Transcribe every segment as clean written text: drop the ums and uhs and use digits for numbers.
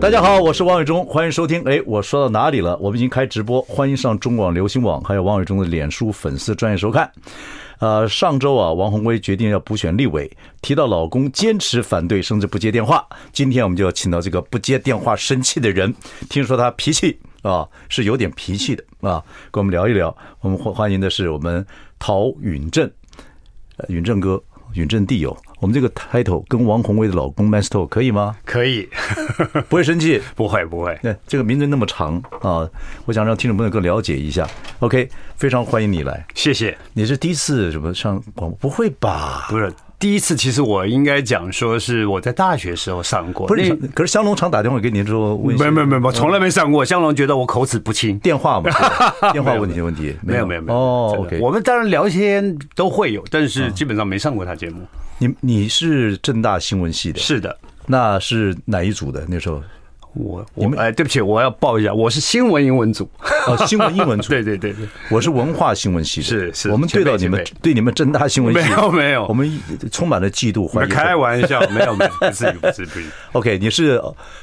大家好，我是王伟忠，欢迎收听我说到哪里了。我们已经开直播，欢迎上中广流行网还有王伟忠的脸书粉丝专页收看。上周王宏威决定要补选立委，提到老公坚持反对甚至不接电话，今天我们就要请到这个不接电话生气的人，听说他脾气是有点脾气的跟我们聊一聊。我们欢迎的是我们陶允正，允正哥，允正弟友。我们这个 title 跟王宏威的老公 Men's Talk 可以吗？可以不会生气？不会。这个名字那么长我想让听众朋友更了解一下。 OK， 非常欢迎你来。谢谢。你是第一次什么上广播？不会吧？不是第一次，其实我应该讲说是我在大学时候上过。不是，可是香龙常打电话给您说问一下。没，从来没上过。香龙觉得我口齿不清。电话嘛，电话问题。没有。哦， OK， 我们当然聊一些都会有，但是基本上没上过他节目。你是政大新闻系的？是的。那是哪一组的？那时候我对不起，我要报一下，我是新闻英文组。新闻英文组。对，我是文化新闻系的。是。我们对到你们，对你们政大新闻系没有，我们充满了嫉妒怀疑。开玩笑，没有，不是。OK，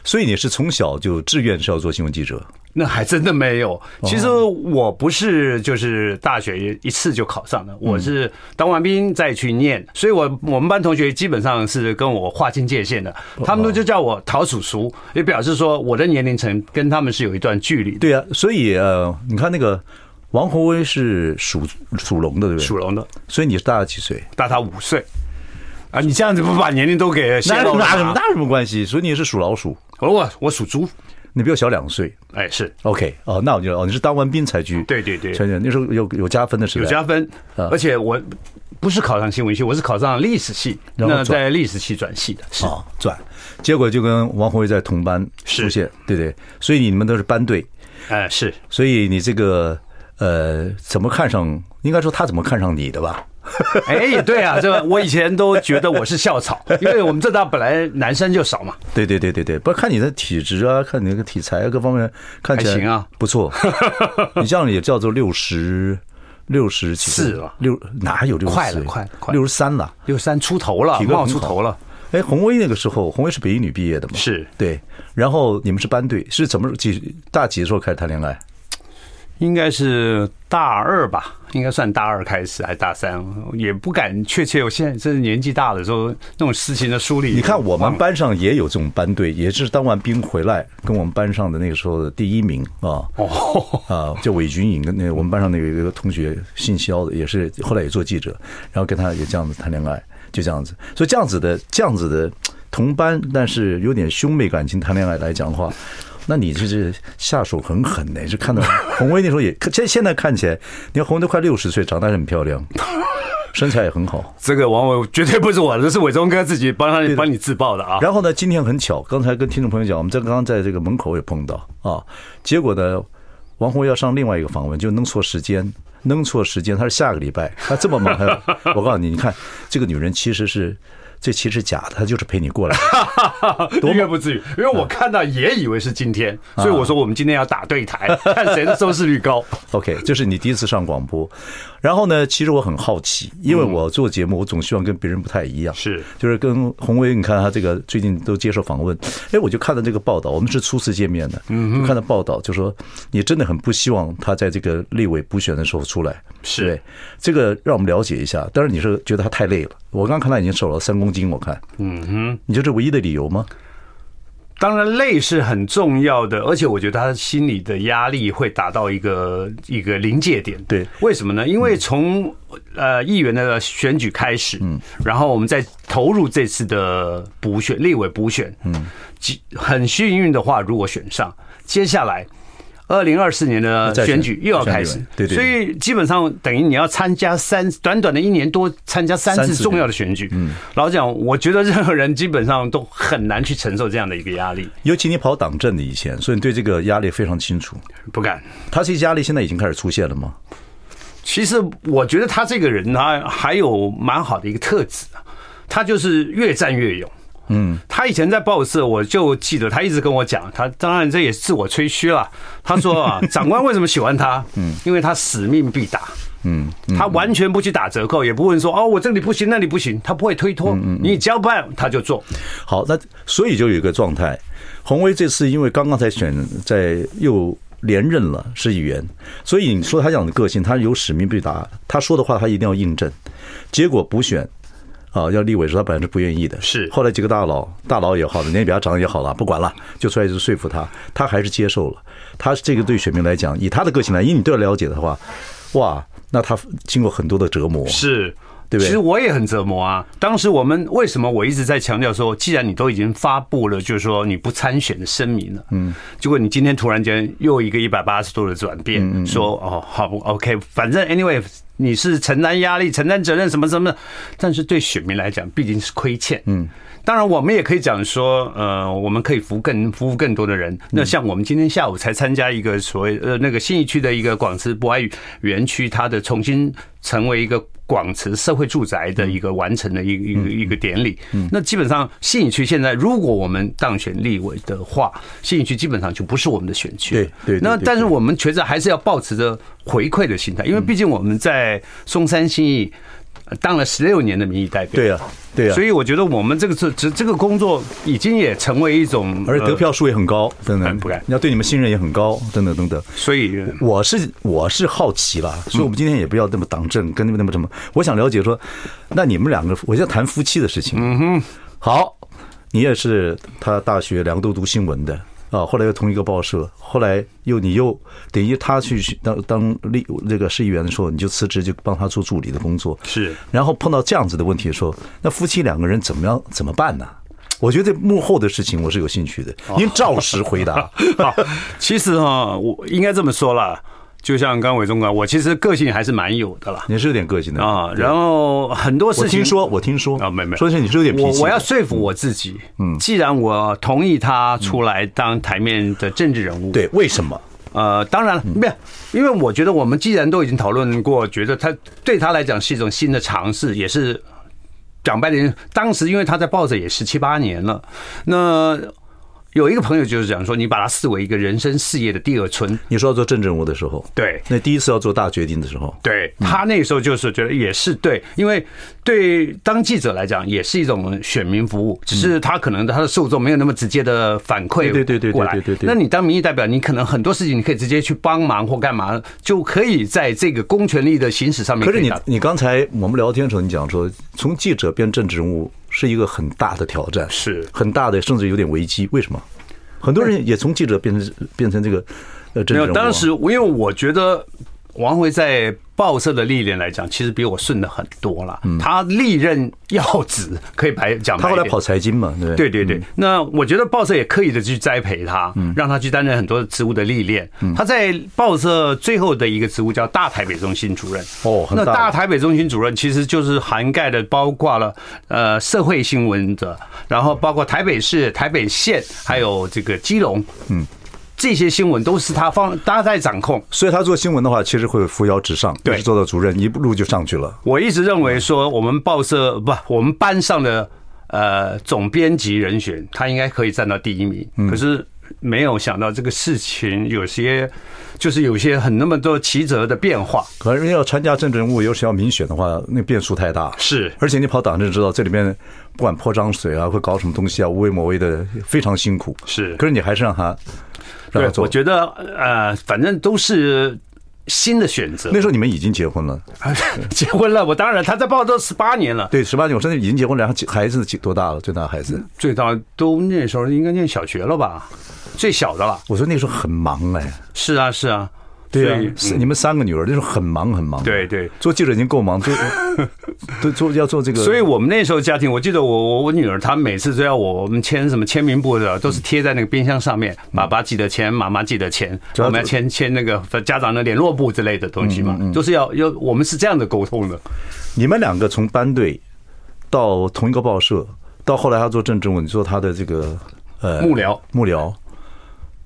所以你是从小就志愿是要做新闻记者？那还真的没有。其实我不是就是大学一次就考上了，我是当完兵再去念，所以我们班同学基本上是跟我划清界限的，他们都就叫我陶叔叔，也表示说我的年龄层跟他们是有一段距离的。对啊，所以你看那个王宏威是属龙的，对不对？属龙的，所以你是大他几岁？大他5岁。啊，你这样子不把年龄都给泄露了？那什么关系？所以你是属老鼠。我属猪。你比我小2岁，是 OK 那我就你是当完兵才去，对，那时候有加分的时代，有加分，而且我不是考上新闻系，我是考上历史系，然后在历史系转系的，是转，结果就跟王宏威在同班出现，对，所以你们都是班队，是，所以你这个怎么看上？应该说他怎么看上你的吧？对啊，这我以前都觉得我是校草，因为我们浙大本来男生就少嘛。对，不看你的体质啊，看你那个体裁啊，各方面看起来还行啊，不错。你这样也叫做64了，哪有64？快了，63了，63出头了，冒出头了。宏威那个时候，宏威是北一女毕业的嘛？是，对。然后你们是班队，是怎么大几的时候开始谈恋爱？应该是大2吧，应该算大2开始，还大3，也不敢确切。我现在真是年纪大了，说那种事情的梳理。你看我们班上也有这种班队，也是当完兵回来，跟我们班上的那个时候的第一名叫韦君颖，跟我们班上那个一个同学，姓肖的，也是后来也做记者，然后跟他也这样子谈恋爱，就这样子。所以这样子的同班，但是有点兄妹感情谈恋爱来讲的话。那你就是下手很狠呢，就看到宏威那时候也，现在看起来，你看宏威都快60岁，长得很漂亮，身材也很好。这个王伟绝对不是我的，这是伟忠哥自己帮你自爆的啊。然后呢，今天很巧，刚才跟听众朋友讲，我们刚刚在这个门口也碰到结果呢，王宏威要上另外一个访问，就弄错时间，他是下个礼拜，他这么忙，我告诉你，你看这个女人其实假的，他就是陪你过来的，应该不至于，因为我看到也以为是今天，所以我说我们今天要打对台，看谁的收视率高。OK， 这是你第一次上广播，然后呢，其实我很好奇，因为我做节目，我总希望跟别人不太一样，是，就是跟宏威，你看他这个最近都接受访问，我就看到这个报道，我们是初次见面的，就看到报道，就说你真的很不希望他在这个立委补选的时候出来，是，这个让我们了解一下。当然你是觉得他太累了，我刚看他已经瘦了3公斤，我看，你就这唯一的理由吗？当然累是很重要的，而且我觉得他心理的压力会达到一个临界点。对，为什么呢？因为从议员的选举开始，然后我们再投入这次的补选，立委补选，很幸运的话，如果选上，接下来2024年的选举又要开始，对对，所以基本上等于你要参加短短的一年多参加3次重要的选举。老实讲，我觉得任何人基本上都很难去承受这样的一个压力。尤其你跑党政的以前，所以你对这个压力非常清楚。不敢，他这压力现在已经开始出现了吗？其实我觉得他这个人他还有蛮好的一个特质，他就是越战越勇。嗯，他以前在报社，我就记得他一直跟我讲，他当然这也是自我吹嘘了。他说啊，长官为什么喜欢他？因为他使命必达。他完全不去打折扣，也不问说哦，我这里不行，那里不行，他不会推脱。你交办他就做。好，那所以就有一个状态，洪威这次因为刚刚才又连任了市议员，所以你说他讲的个性，他有使命必达，他说的话他一定要印证。结果补选。啊，要立委说他本来是不愿意的，是后来几个大佬也好了，年纪比他长也好了，不管了，就出来就说服他，他还是接受了。他这个对选民来讲，以他的个性来，因为你对他了解的话，哇，那他经过很多的折磨，是对不对？其实我也很折磨啊。当时我们为什么我一直在强调说，既然你都已经发布了，就是说你不参选的声明了，结果你今天突然间又一个180度的转变，说哦，好 ，OK， 反正 anyway。你是承担压力、承担责任什么什么的，但是对选民来讲，毕竟是亏欠。当然我们也可以讲说，我们可以服务更多的人。那像我们今天下午才参加一个所谓那个信义区的一个广慈博爱园区，它的重新成为一个广慈社会住宅的一个完成的一个典礼。那基本上信义区现在，如果我们当选立委的话，信义区基本上就不是我们的选区。对。那但是我们觉得还是要抱持着回馈的心态，因为毕竟我们在松山信义当了16年的民意代表，对啊，所以我觉得我们这个工作已经也成为一种，而且得票数也很高，等等，不敢，要对你们信任也很高，等等等等。所以我是好奇了，所以我们今天也不要那么党政，跟那么什么，我想了解说，那你们两个，我要谈夫妻的事情。好，你也是他大学两个都读新闻的。啊，后来又同一个报社，后来你又等于他去当这个市议员的时候，你就辞职就帮他做助理的工作，是。然后碰到这样子的问题的时候，那夫妻两个人怎么办呢？我觉得幕后的事情我是有兴趣的，您照实回答。其实我应该这么说啦。就像刚伟忠哥，我其实个性还是蛮有的啦。你是有点个性的啊，然后很多事情我听说啊，没说是你是有点脾气。我要说服我自己，既然我同意他出来当台面的政治人物，对，为什么？当然了，没有，因为我觉得我们既然都已经讨论过，觉得他对他来讲是一种新的尝试，也是讲白点，当时因为他在报纸也17、18年了，那。有一个朋友就是讲说，你把它视为一个人生事业的第二春。你说要做政治人物的时候，对，那第一次要做大决定的时候，对，他那时候就是觉得也是对，因为对当记者来讲也是一种选民服务，只是他可能他的受众没有那么直接的反馈，对过来。那你当民意代表，你可能很多事情你可以直接去帮忙或干嘛，就可以在这个公权力的行使上面。可是你刚才我们聊天的时候，你讲说从记者变政治人物。是一个很大的挑战，是很大的，甚至有点危机。为什么？很多人也从记者变成这个政治人物。当时因为我觉得王辉在报社的历练来讲，其实比我顺的很多了。他历任要职可以讲白，他后来跑财经嘛，对。那我觉得报社也刻意的去栽培他，让他去担任很多职务的历练。他在报社最后的一个职务叫大台北中心主任。哦，那大台北中心主任其实就是涵盖的包括了社会新闻的，然后包括台北市、台北县，还有这个基隆。这些新闻都是他在掌控，所以他做新闻的话，其实会扶摇直上，对，做到主任，一路就上去了。我一直认为说，我们报社我们班上的总编辑人选，他应该可以站到第一名。可是没有想到这个事情有些很那么多曲折的变化。可是要参加政治人物，尤其要民选的话，那变数太大。是，而且你跑党政知道这里面不管泼脏水啊，会搞什么东西啊，无为谋为的非常辛苦。是，可是你还是让他。对，我觉得反正都是新的选择。那时候你们已经结婚了，结婚了。我当然，他在报都18年了，对，18年，我甚至已经结婚了。孩子多大了？最大孩子？最大都那时候应该念小学了吧，最小的了。我说那时候很忙哎。是啊，对啊，你们三个女儿那时候很忙很忙，对对，做记者已经够忙，做要做这个，所以我们那时候家庭，我记得我女儿她每次都要我们签什么签名簿的，都是贴在那个冰箱上面，爸爸记得签，妈妈记得签，我们要签那个家长的联络簿之类的东西嘛，都是要我们是这样的沟通的。你们两个从班队到同一个报社，到后来他做郑志文，你说他的这个幕僚。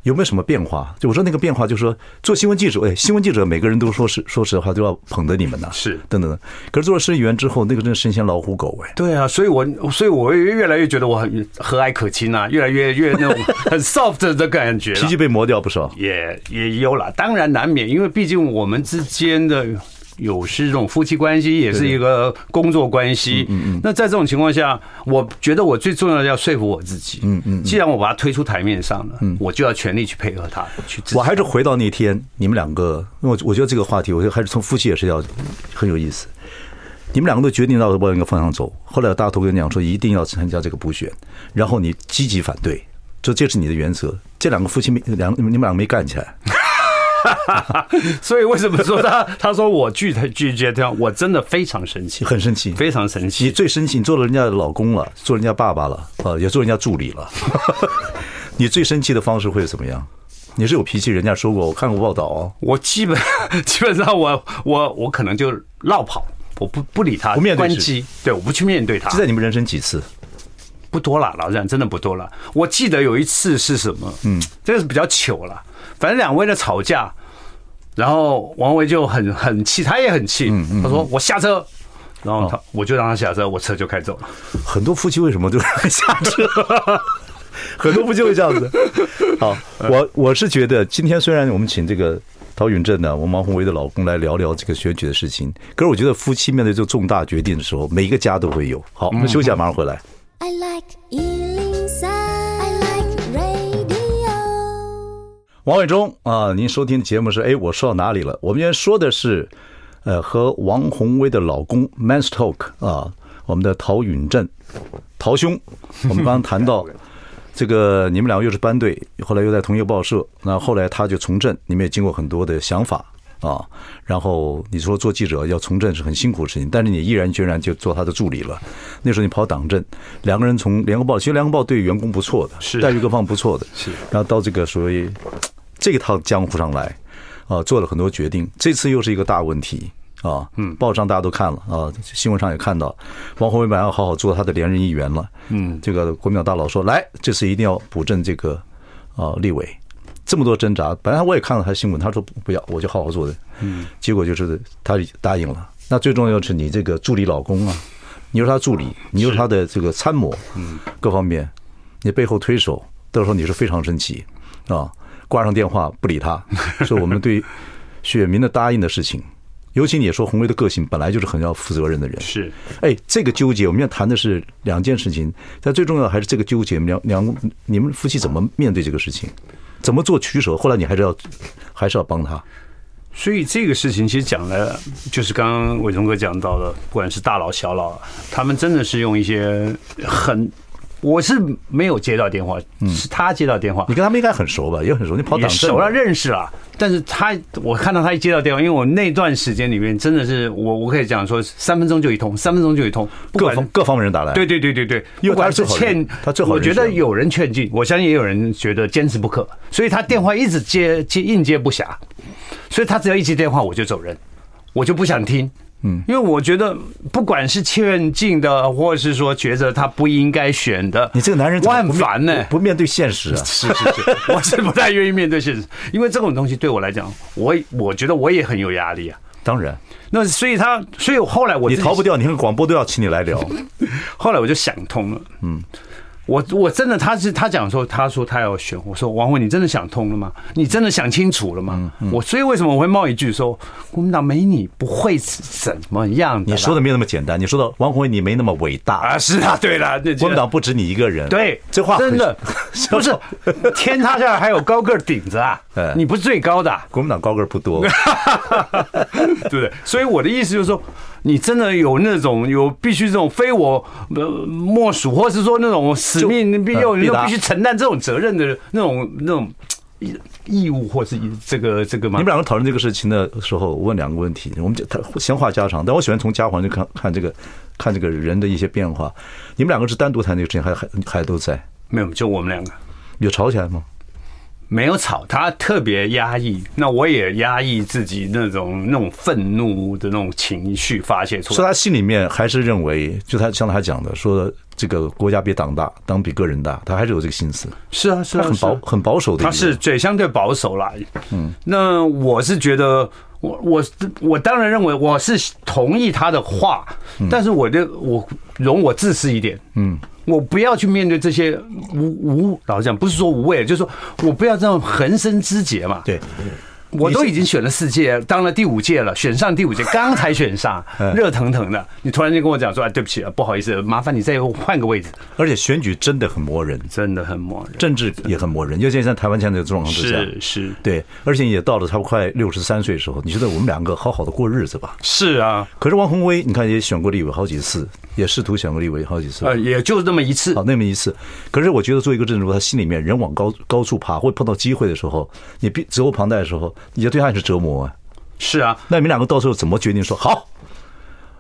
有没有什么变化？就我说那个变化，就是说做新闻记者，哎，新闻记者每个人都说实话都要捧着你们呐，是等等。可是做了市议员之后，那个真的身先老虎狗哎。对啊，所以我越来越觉得我很和蔼可亲啊，越来越那种很 soft 的感觉，脾气被磨掉不少，也有了，当然难免，因为毕竟我们之间的。有是这种夫妻关系，也是一个工作关系。那在这种情况下，我觉得我最重要的要说服我自己。既然我把它推出台面上了，我就要全力去配合他。我还是回到那天你们两个，因为我觉得这个话题，我觉得还是从夫妻也是要很有意思。你们两个都决定到往一个方向走，后来大头跟你讲说一定要参加这个补选，然后你积极反对，说这是你的原则。这两个夫妻你们两个没干起来。所以为什么说他说我拒绝他，我真的非常生气，很生气，非常生气。你最生气，你做了人家的老公了，做人家爸爸了，也做人家助理了。你最生气的方式会怎么样？你是有脾气，人家说过，我看过报道哦。我基本上我可能就绕跑，我不理他，关机，对，我不去面对他。这在你们人生几次？不多了，老实讲，真的不多了。我记得有一次是什么？这个是比较糗了。反正两位在吵架，然后王维就很气，他也很气，他说我下车，然后我就让他下车，我车就开走了。很多夫妻为什么就下车？很多夫妻会这样子。好，我是觉得今天虽然我们请这个陶允正呢，我毛鸿薇的老公来聊聊这个选举的事情，可是我觉得夫妻面对这重大决定的时候，每一个家都会有。好，我们休息，马上回来。I like 王伟忠啊，您收听的节目是哎，我说到哪里了？我们今天说的是，和王鸿薇的老公 Men's Talk 啊，我们的陶允正，陶兄，我们刚刚谈到这个，你们两个又是班队，后来又在同一个报社，那后来他就从政，你们也经过很多的想法啊，然后你说做记者要从政是很辛苦的事情，但是你毅然决然就做他的助理了。那时候你跑党政，两个人从联合报，其实联合报对员工不错的，待遇各方不错的，是，然后到这个所谓。这个趟江湖上来，做了很多决定。这次又是一个大问题啊，报上大家都看了啊，新闻上也看到，王鸿薇要好好做他的连任议员了。这个国民党大佬说，来，这次一定要补正这个立委，这么多挣扎。本来我也看到他新闻，他说不要，我就好好做的。结果就是他答应了。那最重要的是你这个助理老公啊，你又是他助理，你又是他的这个参谋，各方面你背后推手，到时候你是非常生气啊。挂上电话不理他，所以我们对选民的答应的事情，尤其你也说鸿薇的个性本来就是很要负责任的人，是，哎，这个纠结我们要谈的是两件事情，但最重要的还是这个纠结，你们夫妻怎么面对这个事情，怎么做取舍，后来你还是要帮他。所以这个事情其实讲的就是刚刚伟忠哥讲到的，不管是大佬小佬，他们真的是用一些很。我是没有接到电话，是他接到电话。你跟他们应该很熟吧？也很熟，你跑党政熟了，认识了。但是我看到他一接到电话，因为我那段时间里面真的是，我可以讲说，3分钟就一通，各方面人打来。对，因为他是他最好，我觉得有人劝进，我相信也有人觉得坚持不可，所以他电话一直应接不暇，所以他只要一接电话我就走人，我就不想听。因为我觉得不管是劝进的，或是说觉得他不应该选的，你这个男人我很烦呢，不面对现实啊！是，我是不太愿意面对现实，因为这种东西对我来讲，我觉得我也很有压力啊。当然，那所以后来你逃不掉，你跟广播都要请你来聊。后来我就想通了，我真的他讲说，他说他要选，我说王鸿薇，你真的想通了吗？你真的想清楚了吗？所以为什么我会冒一句说，国民党没你不会怎么样的？你说的没有那么简单，你说到王鸿薇你没那么伟大啊！是啊，对了，国民党不止你一个人，对，这话真的不是天塌下来还有高个顶着啊！你不是最高的、啊，国民党高个不多，对不对？所以我的意思就是说。你真的有那种必须这种非我莫属，或是说那种使命必要，你就必须承担这种责任的那种义务或是这个吗？你们两个讨论这个事情的时候，我问两个问题，我们他闲话家常，但我喜欢从家环就看这个人的一些变化。你们两个是单独谈这个事情，还都在？没有，就我们两个。有吵起来吗？没有吵，他特别压抑，那我也压抑自己那种愤怒的那种情绪发泄出来。所以他心里面还是认为，就他像他讲的，说这个国家比党大，党比个人大，他还是有这个心思。是啊，是啊，很保守的。他是对相对保守啦。嗯，那我是觉得，我当然认为我是同意他的话，但是我容我自私一点。嗯。我不要去面对这些老实讲，不是说无谓，就是说我不要这样横生枝节嘛。对，我都已经选了4届，当了第5届了，选上第5届，刚才选上，热腾腾的，你突然间跟我讲说，哎，对不起，不好意思，麻烦你再换个位置。而且选举真的很磨人，真的很磨人，政治也很磨人，尤其在台湾现在的状况之下，是，对，而且也到了他快63岁的时候，你觉得我们两个好好的过日子吧？是啊，可是王宏威，你看也选过立委好几次。也试图想过立委好几次，也就那么一次，那么一次。可是我觉得做一个政治人物，他心里面人往高处爬，会碰到机会的时候，你责无旁贷的时候，你就对他也是折磨啊。是啊，那你们两个到时候怎么决定说好？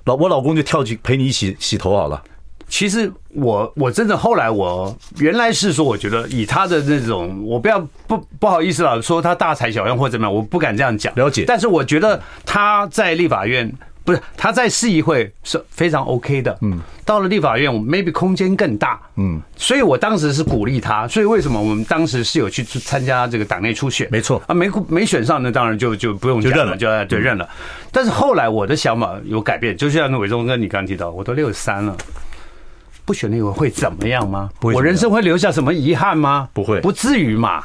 我老公就跳去陪你一起洗头好了。其实我真的后来我原来是说，我觉得以他的那种，我不好意思了，说他大材小用或怎么样，我不敢这样讲。了解。但是我觉得他在立法院。不是，他在市议会是非常 OK 的，到了立法院我 maybe 空间更大，所以我当时是鼓励他，所以为什么我们当时是有去参加这个党内初选，没错啊，没选上呢，当然就不用讲了，就认了，对，认了。但是后来我的想法有改变，就像伟忠哥你刚提到，我都63了，不选立委会怎么样吗？我人生会留下什么遗憾吗？不会，不至于嘛，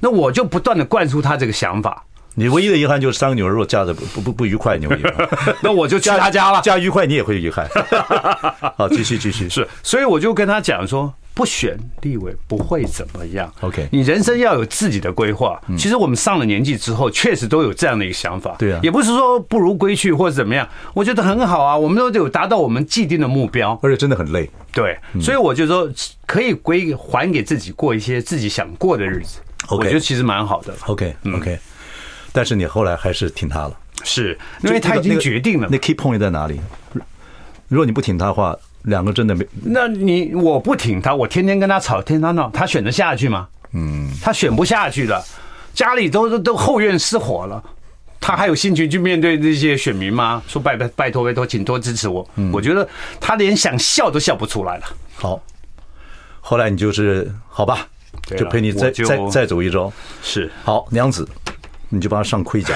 那我就不断的灌输他这个想法。你唯一的遗憾就是3个女儿如果嫁的不愉快，你会遗憾。那我就去他家了，嫁愉快你也会遗憾。好，继续。是，所以我就跟他讲说，不选立委不会怎么样。OK， 你人生要有自己的规划。其实我们上了年纪之后，确实都有这样的一个想法。对啊，也不是说不如归去或者怎么样，我觉得很好啊，我们都有达到我们既定的目标，而且真的很累。对，所以我就说可以归还给自己过一些自己想过的日子。OK， 我觉得其实蛮好的。OK。但是你后来还是挺他了，是因为他已经决定了。那 key point 在哪里？如果你不挺他的话，两个真的没。那我不挺他，我天天跟他吵，天天闹，他选得下去吗？他选不下去的，家里都后院失火了，他还有兴趣去面对这些选民吗？说拜托，请多支持我。我觉得他连想笑都笑不出来了。好，后来你就是好吧，就陪你再走一周。是，好娘子。你就帮他上盔甲，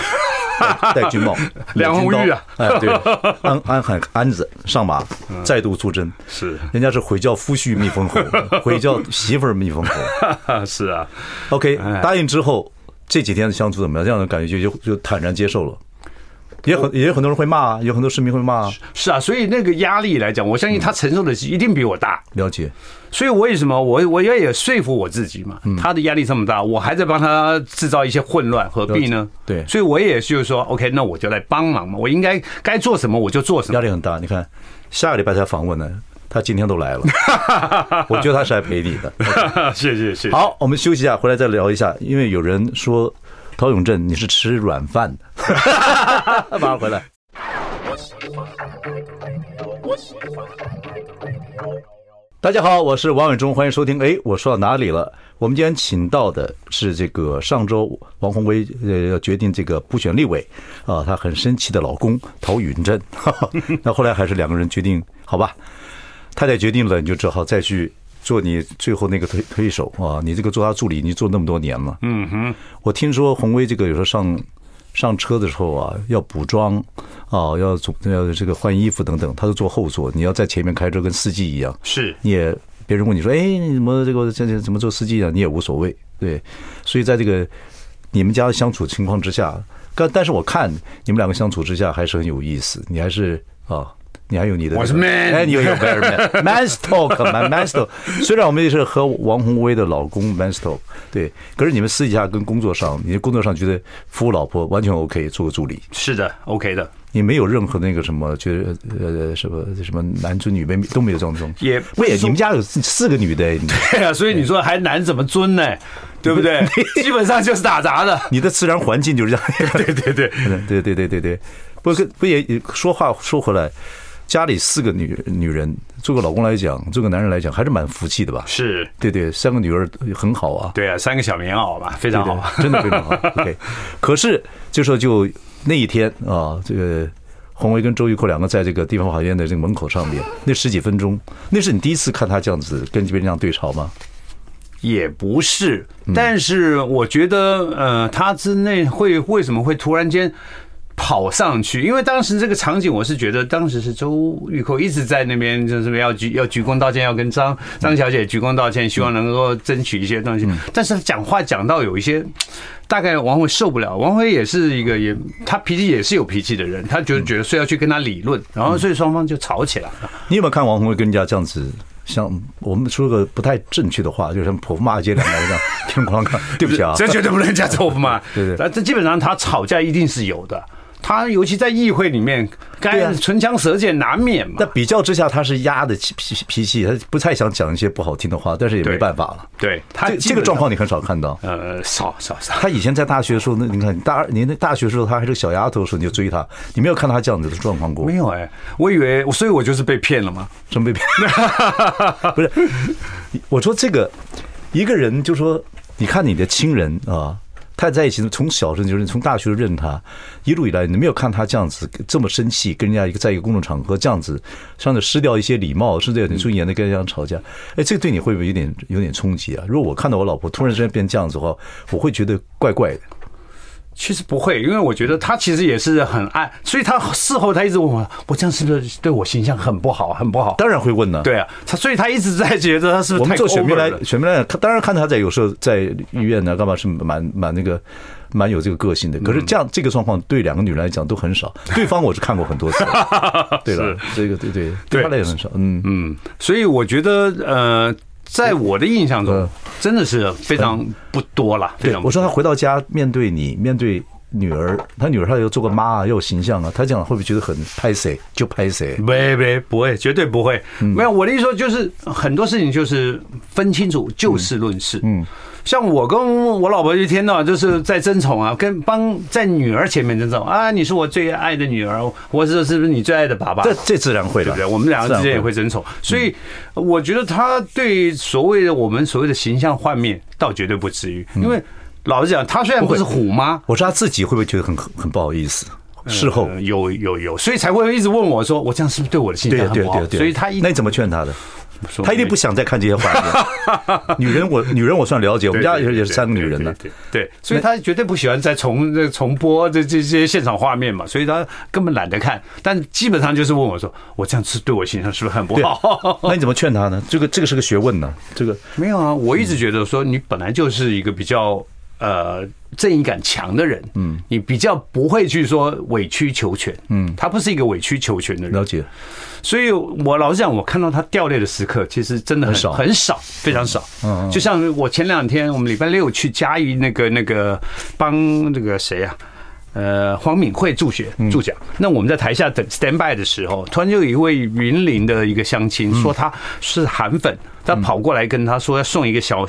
戴军帽，梁红玉啊，哎，对，安子上马，再度出征。是，人家是回教夫婿蜜蜂猴，回教媳妇儿蜜蜂猴。是啊 ，OK， 答应之后这几天的相处怎么样？这样的感觉就坦然接受了。也有很多人会骂，有很多市民会骂。是啊，所以那个压力来讲，我相信他承受的一定比我大。了解。所以为什么我也说服我自己嘛？他的压力这么大，我还在帮他制造一些混乱，何必呢？对。所以我也就是说 ，OK， 那我就来帮忙嘛。我应该该做什么我就做什么。压力很大，你看下个礼拜才访问呢，他今天都来了。我觉得他是来陪你的。Okay， 谢谢。好，我们休息一下，回来再聊一下，因为有人说。陶永正，你是吃软饭的，马上回来。大家好，我是王伟忠，欢迎收听。哎，我说到哪里了？我们今天请到的是这个上周王宏威要决定这个不选立委啊，他很生气的老公陶永正。那后来还是两个人决定，好吧？太太决定了，你就只好再去。做你最后那个推手啊！你这个做他助理，你做那么多年了。我听说宏威这个有时候上车的时候啊，要补妆啊，要这个换衣服等等，他都坐后座，你要在前面开车，跟司机一样。是，你也别人问你说，哎，你怎么这怎么做司机啊？你也无所谓，对。所以在这个你们家相处情况之下，但是我看你们两个相处之下还是很有意思，你还是啊。你还有你的，我是 man， 哎，你有 man，man's talk，man's talk。虽然我们也是和王宏威的老公 man's talk， 对，可是你们私底下跟工作上，你工作上觉得服务老婆完全 OK， 做个助理是的 ，OK 的。你没有任何那个什么觉得什么男尊女卑都没有这种，也不也你们家有4个女的，对啊，所以你说还男怎么尊呢？对不对？基本上就是打杂的，你的自然环境就是这样。对对对对对对对对，不也说话说回来，家里四个女人，做个老公来讲，做个男人来讲，还是蛮服气的吧？是，对对，三个女儿很好啊。对啊，三个小棉袄吧，非常好，对对，真的非常好。OK， 可是这时候就那一天啊，这个洪为跟周玉蔻两个在这个地方法院的这个门口上面，那十几分钟，那是你第一次看他这样子跟这边这样对吵吗？也不是，但是我觉得，他之内为什么会突然间跑上去？因为当时这个场景，我是觉得当时是周玉蔻一直在那边，就是要鞠躬道歉，要跟张小姐鞠躬道歉，希望能够争取一些东西。但是讲话讲到有一些，大概王辉受不了。王辉也是一个他脾气也是有脾气的人，他觉得所以要去跟他理论，然后所以双方就吵起来了。你有没有看王辉跟人家这样子？像我们说个不太正确的话，就像泼妇骂街两个这样，听不看，对不起啊，这绝对不能叫泼妇骂。对对，这基本上他吵架一定是有的，他尤其在议会里面，该唇枪舌剑难免嘛。那比较之下，他是压的脾气，他不太想讲一些不好听的话，但是也没办法了。对，他这个状况你很少看到，少。他以前在大学的时候，那你看你那大学的时候，他还是个小丫头的时候，你就追他，你没有看到他这样子的状况过？没有哎，我以为，所以我就是被骗了嘛，真被骗。不是，我说这个一个人，就说你看你的亲人啊。他在一起从小认识，从大学认识他，一路以来你没有看他这样子这么生气，跟人家在一个公众场合这样子，甚至失掉一些礼貌，甚至有点尊严的跟人家吵架。哎，这个对你会不会有点冲击啊？如果我看到我老婆突然之间变这样子的话，我会觉得怪怪的。其实不会，因为我觉得他其实也是很爱，所以他事后他一直问我这样是不是对我形象很不好，很不好？当然会问呢。对啊，所以他一直在觉得他是不是太 over 了。我们做选民来，当然看他在有时候在医院呢，干嘛是蛮那个。蛮有这个个性的，可是这样这个状况对两个女人来讲都很少。对方我是看过很多次，对了，这个对他来也很少。嗯嗯，所以我觉得在我的印象中，真的是非常不多了。对，我说他回到家面对你，面对女儿，他女儿她又做个妈啊，又有形象啊，他讲会不会觉得很拍谁就拍谁？不会，绝对不会。没有，我的意思说就是很多事情就是分清楚，就事论事。嗯。像我跟我老婆一天到晚就是在争宠啊，在女儿前面争宠啊，你是我最爱的女儿，我是不是你最爱的爸爸？这自然会的，对不对？我们两个之间也会争宠，所以我觉得他对我们所谓的形象幻灭倒绝对不至于，因为老实讲，他虽然不是虎妈，我说他自己会不会觉得很不好意思？事后有，所以才会一直问我说我这样是不是对我的形象很不好？对对对对，所以他那你怎么劝他的？他一定不想再看这些话题。女人我算了解，我们家也是三个女人呢。对，所以他绝对不喜欢再重播这些现场画面嘛，所以他根本懒得看。但基本上就是问我说：“我这样子对我形象是不是很不好？”那你怎么劝他呢？这个是个学问呢。这个没有啊，我一直觉得说你本来就是一个比较正义感强的人，嗯，你比较不会去说委曲求全，嗯，他不是一个委曲求全的人，了解。所以我老实讲，我看到他掉泪的时刻，其实真的很少，非常少。嗯，就像我前两天，我们礼拜六去嘉义那个帮那个谁啊，黄敏慧助讲。那我们在台下等 stand by 的时候，突然就有一位云林的一个乡亲说他是韩粉，他跑过来跟他说要送一个小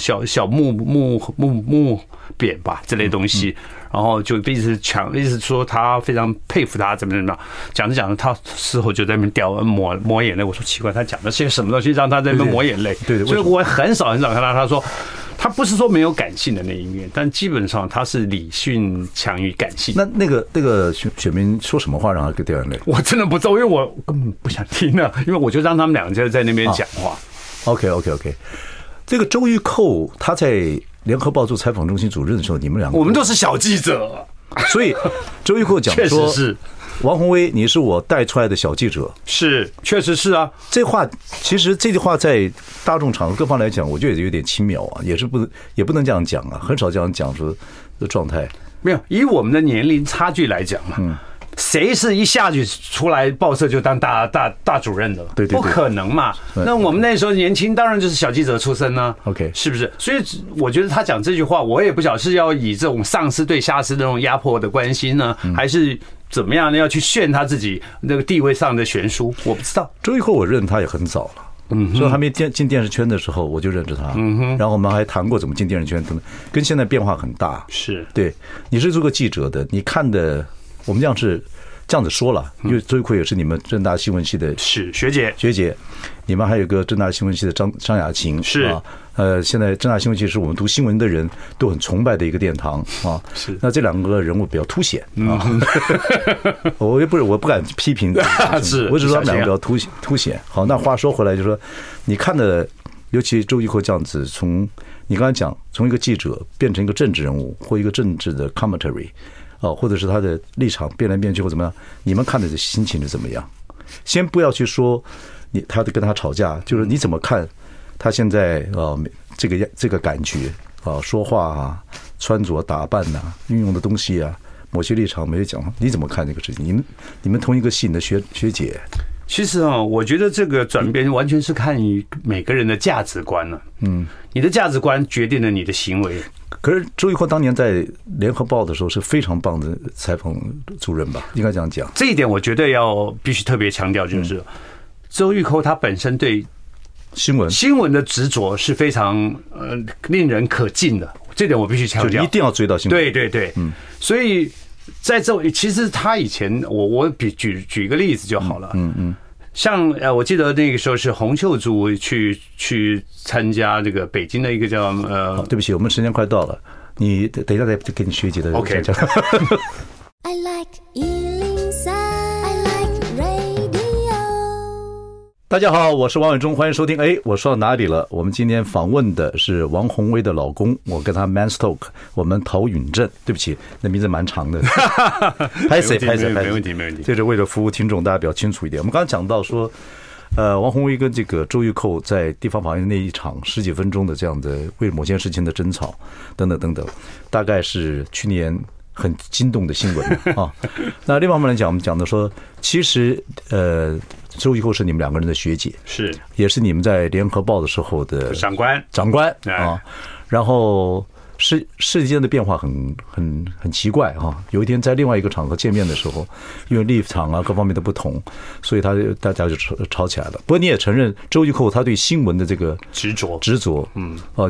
木匾吧这类东西，然后就一直说他非常佩服他怎么样，讲着讲着他事后就在那边掉抹眼泪。我说奇怪，他讲的些什么东西让他在那边抹眼泪？对，所以我很少看到他说。他不是说没有感性的那一面，但基本上他是理性强于感性。那个选民说什么话让他给掉眼泪？我真的不知道，因为我根本不想听了，因为我就让他们两个在那边讲话。OK， 这个周玉蔻他在联合报做采访中心主任的时候，你们两个我们都是小记者，所以周玉蔻讲说，确实是王宏威，你是我带出来的小记者，是，确实是啊。其实这句话在大众场合各方来讲，我觉得有点轻渺啊，也不能这样讲啊，很少这样讲出的状态。没有，以我们的年龄差距来讲嘛，谁是一下去出来报社就当大主任的？对，不可能嘛。那我们那时候年轻，当然就是小记者出身呢。OK， 是不是？所以我觉得他讲这句话，我也不晓得是要以这种上司对下司的那种压迫的关心呢，还是怎么样呢？要去炫他自己那个地位上的悬殊，我不知道。周玉蔻我认他也很早了，所以他没进电视圈的时候我就认识他，然后我们还谈过怎么进电视圈，跟现在变化很大。是，对，你是做个记者的，你看的我们这样是这样子说了，因为周玉蔻也是你们政大新闻系的学姐，你们还有个政大新闻系的张雅琴，是啊，现在政大新闻系是我们读新闻的人都很崇拜的一个殿堂啊。是，那这两个人物比较凸显啊，我不敢批评，是我只说他们两个比较凸显。好，那话说回来，就说你看的，尤其周玉蔻这样子，从你刚才讲，从一个记者变成一个政治人物或一个政治的 commentary。哦，或者是他的立场变来变去或怎么样，你们看的心情是怎么样？先不要去说他跟他吵架，就是你怎么看他现在这个感觉啊，说话啊，穿着打扮啊，运用的东西啊，某些立场没有讲，你怎么看这个事情？你们同一个系，你的学姐，其实啊，我觉得这个转变完全是看你每个人的价值观了。嗯，你的价值观决定了你的行为。可是周玉蔻当年在联合报的时候是非常棒的采访主任吧，应该这样讲。这一点我觉得要必须特别强调，就是周玉蔻他本身对新闻的执着是非常令人可敬的，这点我必须强调，就一定要追到新闻。对对对，所以在这其实他以前我举个例子就好了。像我记得那个时候是洪秀柱去参加这个北京的一个叫对不起，我们时间快到了，你等一下再给你学姐的 OK。 I like 103, I like radio。 大家好，我是王伟忠，欢迎收听。哎，我说到哪里了？我们今天访问的是王宏威的老公，我跟他 Men's Talk， 我们陶允正，对不起，那名字蛮长的，拍谁没问题，这是为了服务听众，大家比较清楚一点。我们刚刚讲到说王宏威跟这个周玉蔻在地方法院那一场十几分钟的这样的为某件事情的争吵等等等等，大概是去年很惊动的新闻啊。那另外我们来讲，我们讲的说，其实周玉蔻是你们两个人的学姐，是也是你们在联合报的时候的长官啊。然后世界的变化很奇怪啊！有一天在另外一个场合见面的时候，因为立场啊各方面的不同，所以大家就吵起来了。不过你也承认周玉蔻他对新闻的这个执着，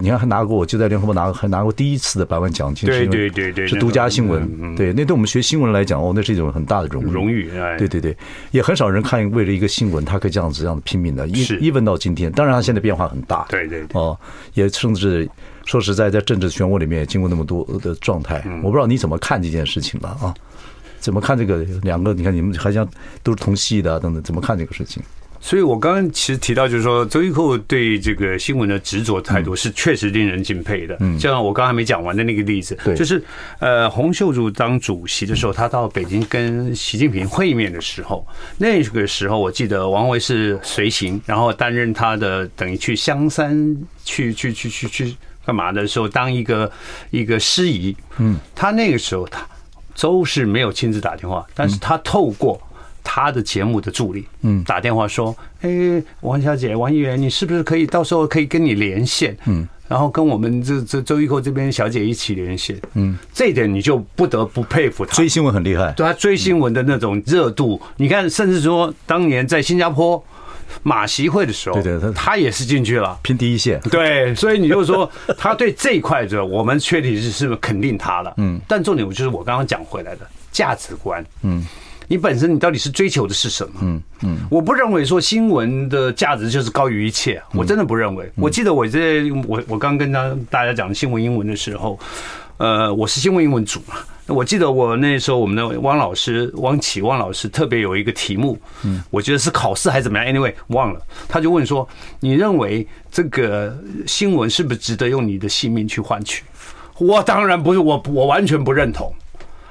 你看还拿过，我就在联合报还拿过第一次的百万奖金，对，是独家新闻，对，那对我们学新闻来讲，那是一种很大的荣誉，对，也很少人看为了一个新闻他可以这样拼命的，一分到今天。当然他现在变化很大，对，也甚至。说实在，在政治漩涡里面也经过那么多的状态，我不知道你怎么看这件事情了啊？怎么看这个两个？你看你们还像都是同系的等等，怎么看这个事情？所以我刚刚其实提到，就是说周玉蔻对这个新闻的执着态度是确实令人敬佩的。就像我刚才没讲完的那个例子，就是洪秀柱当主席的时候，他到北京跟习近平会面的时候，那个时候我记得王维是随行，然后担任他的等于去香山去干嘛的时候，当一个司仪，他那个时候周是没有亲自打电话，但是他透过他的节目的助理，打电话说，王小姐、王议员，你是不是可以到时候可以跟你连线，然后跟我们这周玉蔻这边小姐一起连线，这一点你就不得不佩服他追新闻很厉害，对他追新闻的那种热度，你看，甚至说当年在新加坡。马习会的时候，他也是进去了，拼第一线。对，所以你就说他对这一块的，我们确实是肯定他了。但重点就是我刚刚讲回来的价值观。你本身你到底是追求的是什么？我不认为说新闻的价值就是高于一切，我真的不认为。我记得我刚跟大家讲新闻英文的时候，我是新闻英文组嘛。我记得我那时候我们的汪启汪老师特别有一个题目，我觉得是考试还是怎么样 ，anyway 忘了，他就问说，你认为这个新闻是不是值得用你的性命去换取？我当然不是，我完全不认同。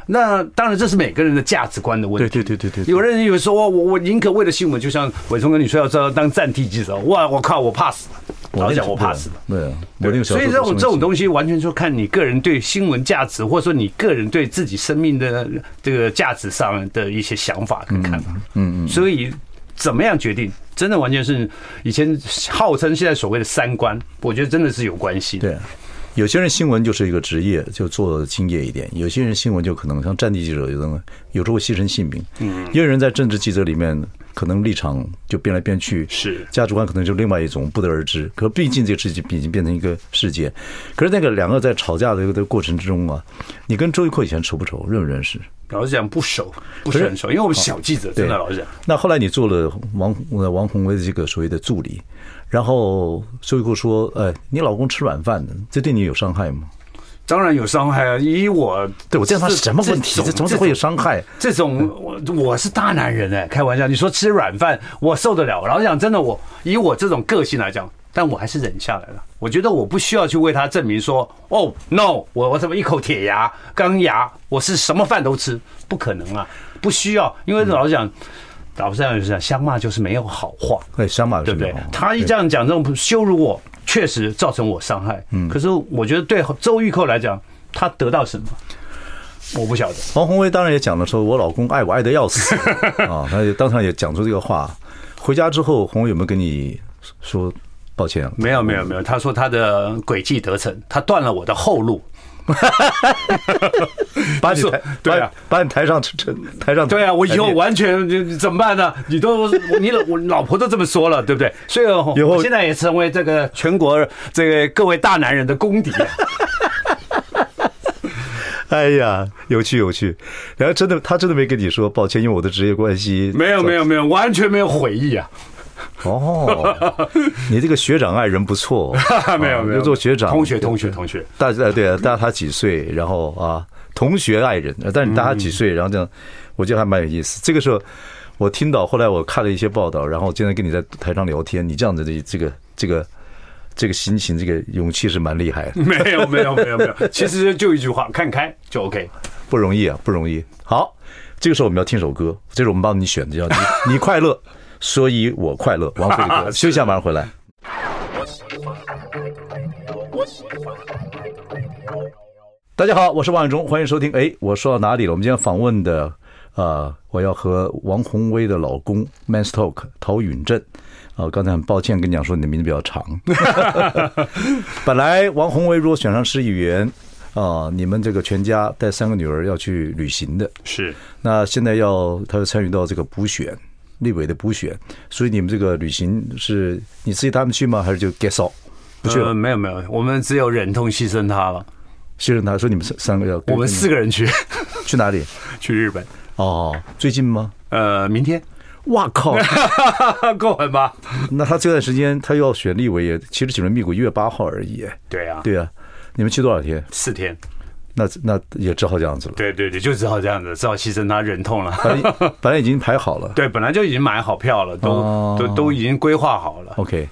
那当然，这是每个人的价值观的问题。对，有人以为说我宁可为了新闻，就像伟忠跟你说要当战地记者，哇，我靠，我怕死了。老讲我怕死了。对，所以这种东西完全就看你个人对新闻价值，或者说你个人对自己生命的这个价值上的一些想法跟看法。所以怎么样决定，真的完全是以前号称现在所谓的三观，我觉得真的是有关系的。对。有些人新闻就是一个职业，就做敬业一点；有些人新闻就可能像战地记者，有时候会牺牲性命。也有人在政治记者里面可能立场就变来变去，是价值观可能就另外一种，不得而知。可毕竟这个事情已经变成一个世界。可是那个两个在吵架的这个过程之中啊，你跟周玉蔻以前仇不仇，认不认识？老实讲不熟，不是很熟，因为我们小记者，真的老实讲。那后来你做了王宏威的这个所谓的助理，然后周玉蔻说：“你老公吃软饭的，这对你有伤害吗？”当然有伤害啊！以我对我这样，他什么问题？这怎么会有伤害？这种我是大男人哎，开玩笑，你说吃软饭我受得了？老实讲，真的，我以我这种个性来讲，但我还是忍下来了。我觉得我不需要去为他证明说，哦 ，no， 我怎么一口铁牙、钢牙，我是什么饭都吃，不可能啊，不需要，因为老实讲。老实讲，相骂就是没有好话，对，相骂对不对？他一这样讲，这种羞辱我，确实造成我伤害。可是我觉得对周玉蔻来讲，他得到什么，我不晓得。王宏威当然也讲了说，我老公爱我爱得要死啊，他也当场也讲出这个话。回家之后，宏威有没有跟你说抱歉啊？没有，没有，没有。他说他的诡计得逞，他断了我的后路。把你抬，对啊，把你抬上，对啊，我以后完全怎么办呢？我老婆都这么说了，对不对？所以我现在也成为这个全国这个各位大男人的公敌。哎呀，有趣有趣。然后真的，他真的没跟你说抱歉，因为我的职业关系。没有没有没有，完全没有悔意啊。哦，你这个学长爱人不错，没有没有，就做学长，同学，大他几岁，然后啊，同学爱人，但你大他几岁，然后这样，我觉得还蛮有意思。这个时候我听到，后来我看了一些报道，然后今天跟你在台上聊天，你这样子的这个心情，这个勇气是蛮厉害的。没有，其实就一句话，看开就 OK， 不容易啊，不容易。好，这个时候我们要听首歌，这是我们帮你选的，叫你快乐。所以我快乐，王宏威哥，休息下，马上回来。大家好，我是王永忠，欢迎收听。哎，我说到哪里了？我们今天访问的，我要和王宏威的老公 Men's Talk 陶允正。刚才很抱歉跟你讲说你的名字比较长。本来王宏威如果选上市议员。你们这个全家带三个女儿要去旅行的，是。那现在他要参与到这个补选。立委的补选，所以你们这个旅行是你自己他们去吗？还是就 guess out 不去了？没有，我们只有忍痛牺牲他了。牺牲他说你们三个要，我们四个人去，去哪里？去日本。哦，最近吗？明天。哇靠，够狠吧？那他这段时间他要选立委，其实只能密谷1月8号而已。对啊，对啊。你们去多少天？4天。那也只好这样子了。对，就只好这样子，只好牺牲他忍痛了。本来已经排好了，对，本来就已经买好票了，都已经规划好了。OK，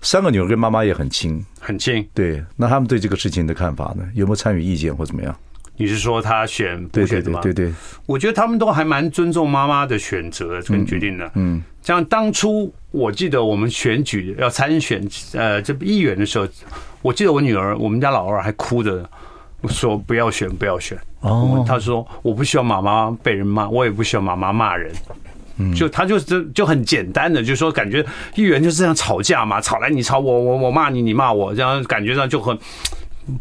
三个女儿跟妈妈也很亲，很亲。对，那他们对这个事情的看法呢？有没有参与意见或怎么样？你是说他选补选的吗？对，我觉得他们都还蛮尊重妈妈的选择跟决定的。嗯，像当初我记得我们选举要参选这议员的时候，我记得我女儿，我们家老二还哭着。说不要选哦，他说我不需要妈妈被人骂，我也不需要妈妈骂人，就他就很简单的，就说感觉议员就是这样吵架嘛，吵来你吵我骂你，你骂我，这样感觉上就很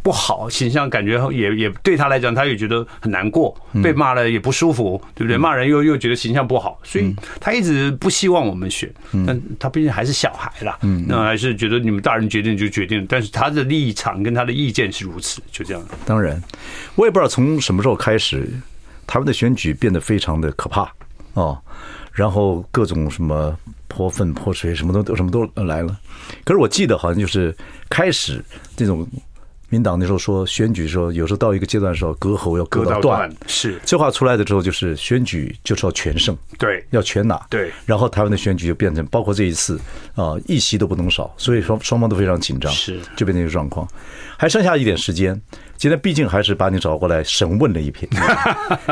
不好，形象感觉也对他来讲，他也觉得很难过，被骂了也不舒服，对不对？骂人又觉得形象不好，所以他一直不希望我们选。但他毕竟还是小孩啦，那还是觉得你们大人决定就决定，但是他的立场跟他的意见是如此，就这样。当然，我也不知道从什么时候开始，他们的选举变得非常的可怕哦，然后各种什么泼粪泼水，什么都来了。可是我记得好像就是开始这种。民党那时候说选举的时候，有时候到一个阶段的时候，割喉要割到断，是这话出来的时候，就是选举就是要全胜，对，要全拿，对。然后台湾的选举就变成，包括这一次啊，一席都不能少，所以双方都非常紧张，是就变成一个状况。还剩下一点时间，今天毕竟还是把你找过来审问了一篇，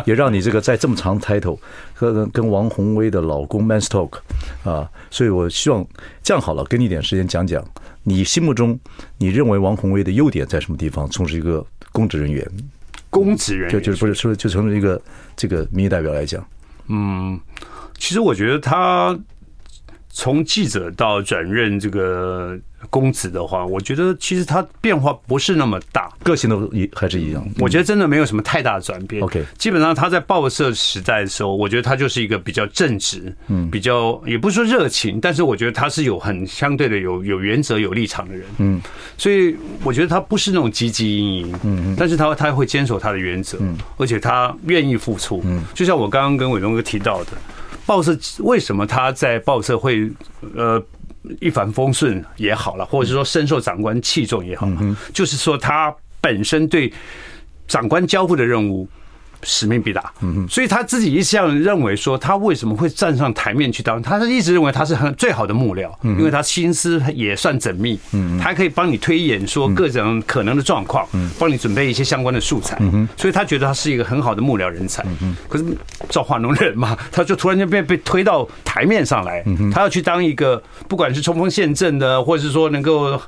也让你这个在这么长 title 跟王宏威的老公 Men's Talk 啊，所以我希望这样好了，给你一点时间讲讲。你心目中，你认为王宏威的优点在什么地方？从事一个公职人员，就从事一个这个民意代表来讲，其实我觉得他从记者到转任这个公子的话，我觉得其实它变化不是那么大，个性都还是一样。我觉得真的没有什么太大的转变。OK， 基本上他在报社时代的时候，我觉得他就是一个比较正直，比较也不是说热情，但是我觉得他是有很相对的有原则、有立场的人。嗯，所以我觉得他不是那种汲汲营营，但是他会坚守他的原则，而且他愿意付出。就像我刚刚跟伟东哥提到的，报社为什么他在报社会一帆风顺也好了，或者是说深受长官器重也好了，就是说他本身对长官交付的任务使命必达，所以他自己一向认为说他为什么会站上台面去当，他是一直认为他是最好的幕僚，因为他心思也算缜密，他还可以帮你推演说各种可能的状况，帮你准备一些相关的素材，所以他觉得他是一个很好的幕僚人才。可是造化弄人嘛，他就突然间被推到台面上来，他要去当一个不管是冲锋陷阵的，或者是说能够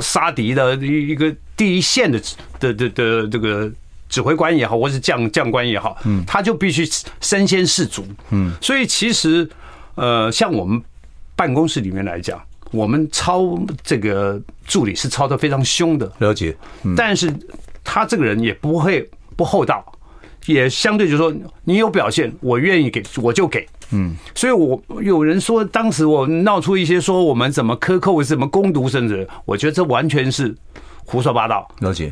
杀敌的一个第一线的这个指挥官也好，或是将官也好，他就必须身先士卒。所以其实像我们办公室里面来讲，我们抄这个助理是抄得非常凶的，了解。但是他这个人也不会不厚道，也相对就是说你有表现，我愿意给我就给。所以我有人说当时我闹出一些说我们怎么克扣，怎么攻读生子，我觉得这完全是胡说八道。了解，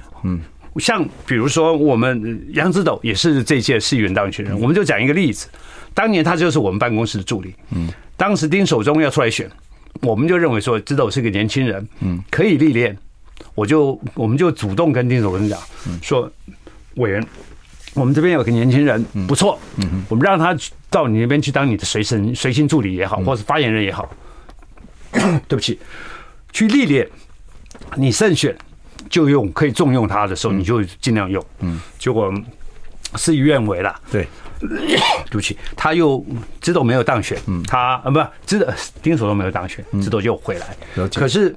像比如说我们杨子斗也是这届市议员当选人，我们就讲一个例子，当年他就是我们办公室的助理，当时丁守中要出来选，我们就认为说子斗是个年轻人，可以历练，我们就主动跟丁守中讲说，委员，我们这边有个年轻人不错，我们让他到你那边去当你的随行助理也好，或是发言人也好，对不起，去历练，你胜选就用可以重用他的时候，你就尽量用。结果事与愿违了。对，对不起，他又知道没有当选，他不知道丁守中没有当选，知道就回来。可是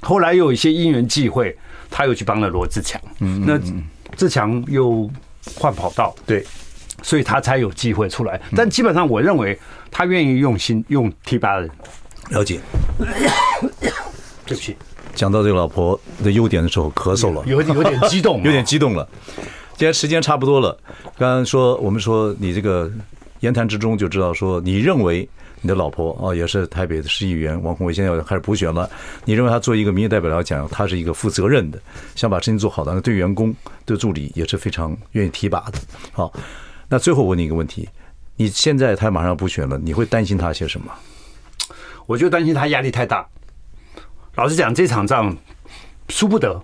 后来又有一些因缘际会，他又去帮了罗志强。那志强又换跑道，对，所以他才有机会出来。但基本上我认为他愿意用心用提拔人。了解，对不起。讲到这个老婆的优点的时候，咳嗽了，有点激动，有点激动了。今天时间差不多了，刚刚说我们说你这个言谈之中就知道说，你认为你的老婆啊，也是台北的市议员王宏维，现在要开始补选了。你认为他作为一个民意代表来讲，他是一个负责任的，想把事情做好的，对员工、对助理也是非常愿意提拔的。好，那最后问你一个问题：你现在他马上要补选了，你会担心他些什么？我就担心他压力太大。老实讲，这场仗输不得，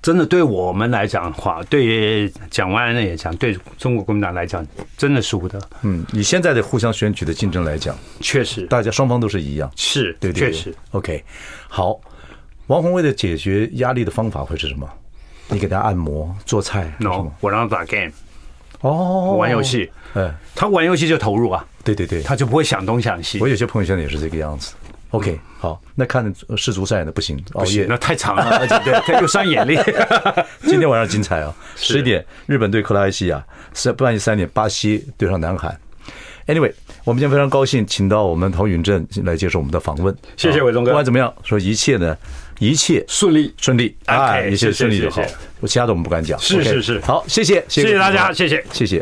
真的对我们来讲的话，对蒋万安也讲，对中国国民党来讲，真的输不得。以现在的互相选举的竞争来讲，确实，大家双方都是一样，是，对对对，确实。OK， 好，王宏维的解决压力的方法会是什么？你给他按摩、做菜 ？No， 我让他打 game， 哦，玩游戏。他玩游戏就投入啊，对对对，他就不会想东想西。我有些朋友现在也是这个样子。OK， 好，那看世足赛呢不行，熬夜那太长了，而且对，又伤眼力。今天晚上精彩啊，10点日本对克罗埃西亚，半夜3点巴西对上南韩。Anyway， 我们今天非常高兴，请到我们陶允正来接受我们的访问。谢谢伟忠哥。不管怎么样，说一切呢，一切顺利啊，一切顺利就好。其他的我们不敢讲。是是是。好，谢谢，谢谢大家，谢谢，谢谢。